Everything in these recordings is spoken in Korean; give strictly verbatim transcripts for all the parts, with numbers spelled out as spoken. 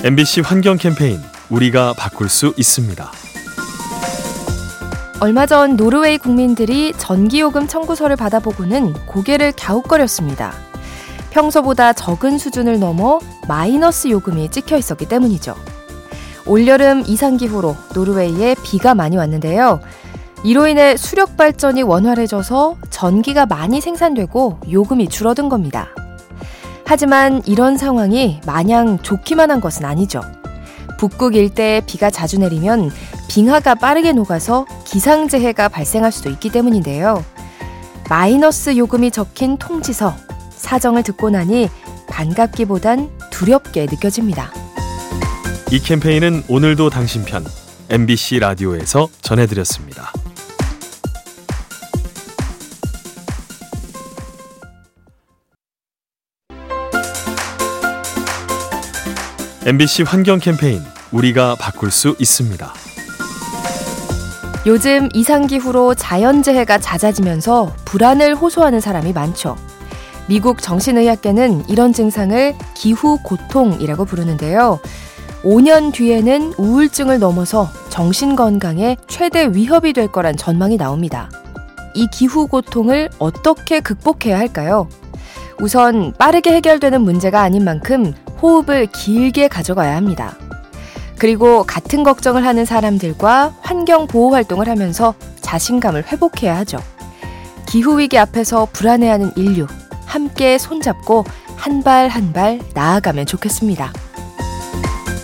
엠비씨 환경 캠페인 우리가 바꿀 수 있습니다. 얼마 전 노르웨이 국민들이 전기요금 청구서를 받아보고는 고개를 갸웃거렸습니다. 평소보다 적은 수준을 넘어 마이너스 요금이 찍혀 있었기 때문이죠. 올여름 이상기후로 노르웨이에 비가 많이 왔는데요. 이로 인해 수력발전이 원활해져서 전기가 많이 생산되고 요금이 줄어든 겁니다. 하지만 이런 상황이 마냥 좋기만 한 것은 아니죠. 북극 일대에 비가 자주 내리면 빙하가 빠르게 녹아서 기상재해가 발생할 수도 있기 때문인데요. 마이너스 요금이 적힌 통지서, 사정을 듣고 나니 반갑기보단 두렵게 느껴집니다. 이 캠페인은 오늘도 당신 편, 엠비씨 라디오에서 전해드렸습니다. 엠비씨 환경 캠페인 우리가 바꿀 수 있습니다. 요즘 이상기후로 자연재해가 잦아지면서 불안을 호소하는 사람이 많죠. 미국 정신의학계는 이런 증상을 기후고통이라고 부르는데요. 오 년 뒤에는 우울증을 넘어서 정신건강에 최대 위협이 될 거란 전망이 나옵니다. 이 기후고통을 어떻게 극복해야 할까요? 우선 빠르게 해결되는 문제가 아닌 만큼 호흡을 길게 가져가야 합니다. 그리고 같은 걱정을 하는 사람들과 환경보호 활동을 하면서 자신감을 회복해야 하죠. 기후위기 앞에서 불안해하는 인류, 함께 손잡고 한 발 한 발 나아가면 좋겠습니다.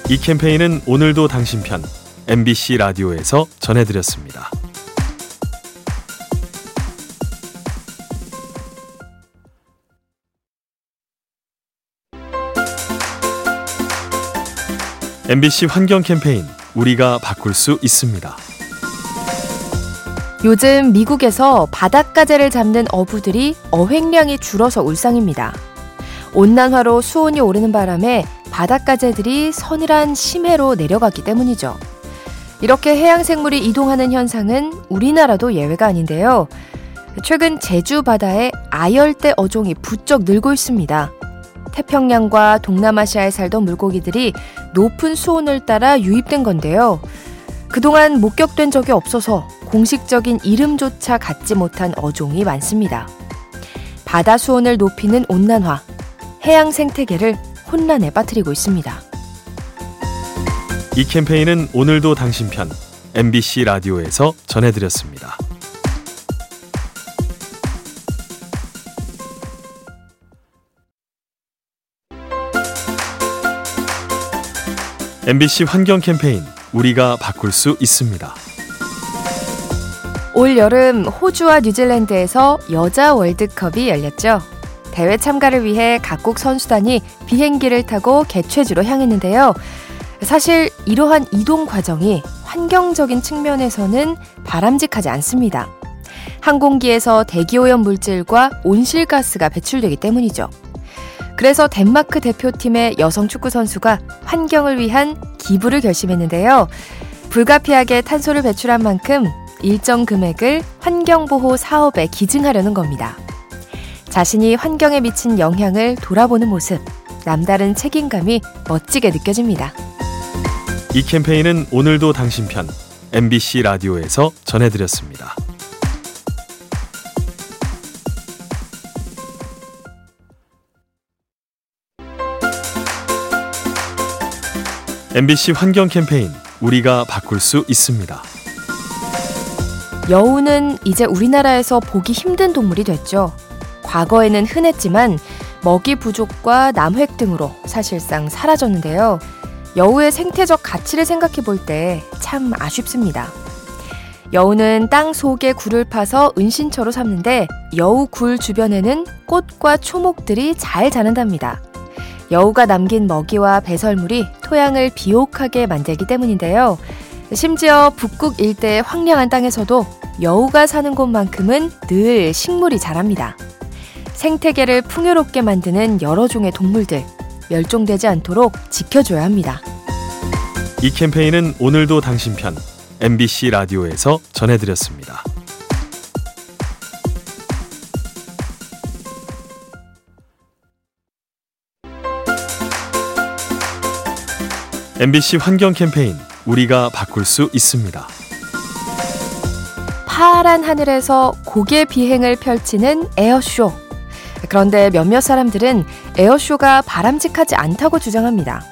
이 캠페인은 오늘도 당신 편, 엠비씨 라디오에서 전해드렸습니다. 엠비씨 환경 캠페인 우리가 바꿀 수 있습니다. 요즘 미국에서 바닷가재를 잡는 어부들이 어획량이 줄어서 울상입니다. 온난화로 수온이 오르는 바람에 바닷가재들이 서늘한 심해로 내려갔기 때문이죠. 이렇게 해양생물이 이동하는 현상은 우리나라도 예외가 아닌데요. 최근 제주 바다에 아열대 어종이 부쩍 늘고 있습니다. 태평양과 동남아시아에 살던 물고기들이 높은 수온을 따라 유입된 건데요. 그동안 목격된 적이 없어서 공식적인 이름조차 갖지 못한 어종이 많습니다. 바다 수온을 높이는 온난화, 해양 생태계를 혼란에 빠뜨리고 있습니다. 이 캠페인은 오늘도 당신 편, 엠비씨 라디오에서 전해드렸습니다. 엠비씨 환경 캠페인 우리가 바꿀 수 있습니다. 올 여름 호주와 뉴질랜드에서 여자 월드컵이 열렸죠. 대회 참가를 위해 각국 선수단이 비행기를 타고 개최지로 향했는데요. 사실 이러한 이동 과정이 환경적인 측면에서는 바람직하지 않습니다. 항공기에서 대기오염 물질과 온실가스가 배출되기 때문이죠. 그래서 덴마크 대표팀의 여성 축구 선수가 환경을 위한 기부를 결심했는데요. 불가피하게 탄소를 배출한 만큼 일정 금액을 환경보호 사업에 기증하려는 겁니다. 자신이 환경에 미친 영향을 돌아보는 모습, 남다른 책임감이 멋지게 느껴집니다. 이 캠페인은 오늘도 당신 편, 엠비씨 라디오에서 전해드렸습니다. 엠비씨 환경 캠페인 우리가 바꿀 수 있습니다. 여우는 이제 우리나라에서 보기 힘든 동물이 됐죠. 과거에는 흔했지만 먹이 부족과 남획 등으로 사실상 사라졌는데요. 여우의 생태적 가치를 생각해 볼 때 참 아쉽습니다. 여우는 땅 속에 굴을 파서 은신처로 삼는데 여우 굴 주변에는 꽃과 초목들이 잘 자란답니다. 여우가 남긴 먹이와 배설물이 토양을 비옥하게 만들기 때문인데요. 심지어 북극 일대의 황량한 땅에서도 여우가 사는 곳만큼은 늘 식물이 자랍니다. 생태계를 풍요롭게 만드는 여러 종의 동물들, 멸종되지 않도록 지켜줘야 합니다. 이 캠페인은 오늘도 당신 편, 엠비씨 라디오에서 전해드렸습니다. 엠비씨 환경 캠페인 우리가 바꿀 수 있습니다. 파란 하늘에서 고개 비행을 펼치는 에어쇼. 그런데 몇몇 사람들은 에어쇼가 바람직하지 않다고 주장합니다.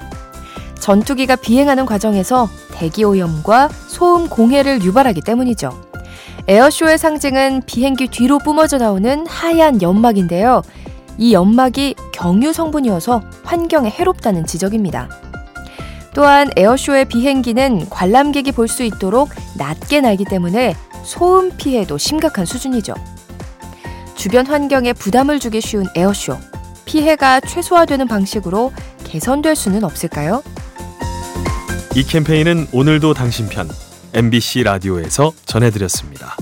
전투기가 비행하는 과정에서 대기오염과 소음 공해를 유발하기 때문이죠. 에어쇼의 상징은 비행기 뒤로 뿜어져 나오는 하얀 연막인데요. 이 연막이 경유 성분이어서 환경에 해롭다는 지적입니다. 또한 에어쇼의 비행기는 관람객이 볼 수 있도록 낮게 날기 때문에 소음 피해도 심각한 수준이죠. 주변 환경에 부담을 주기 쉬운 에어쇼. 피해가 최소화되는 방식으로 개선될 수는 없을까요? 이 캠페인은 오늘도 당신 편 엠비씨 라디오에서 전해드렸습니다.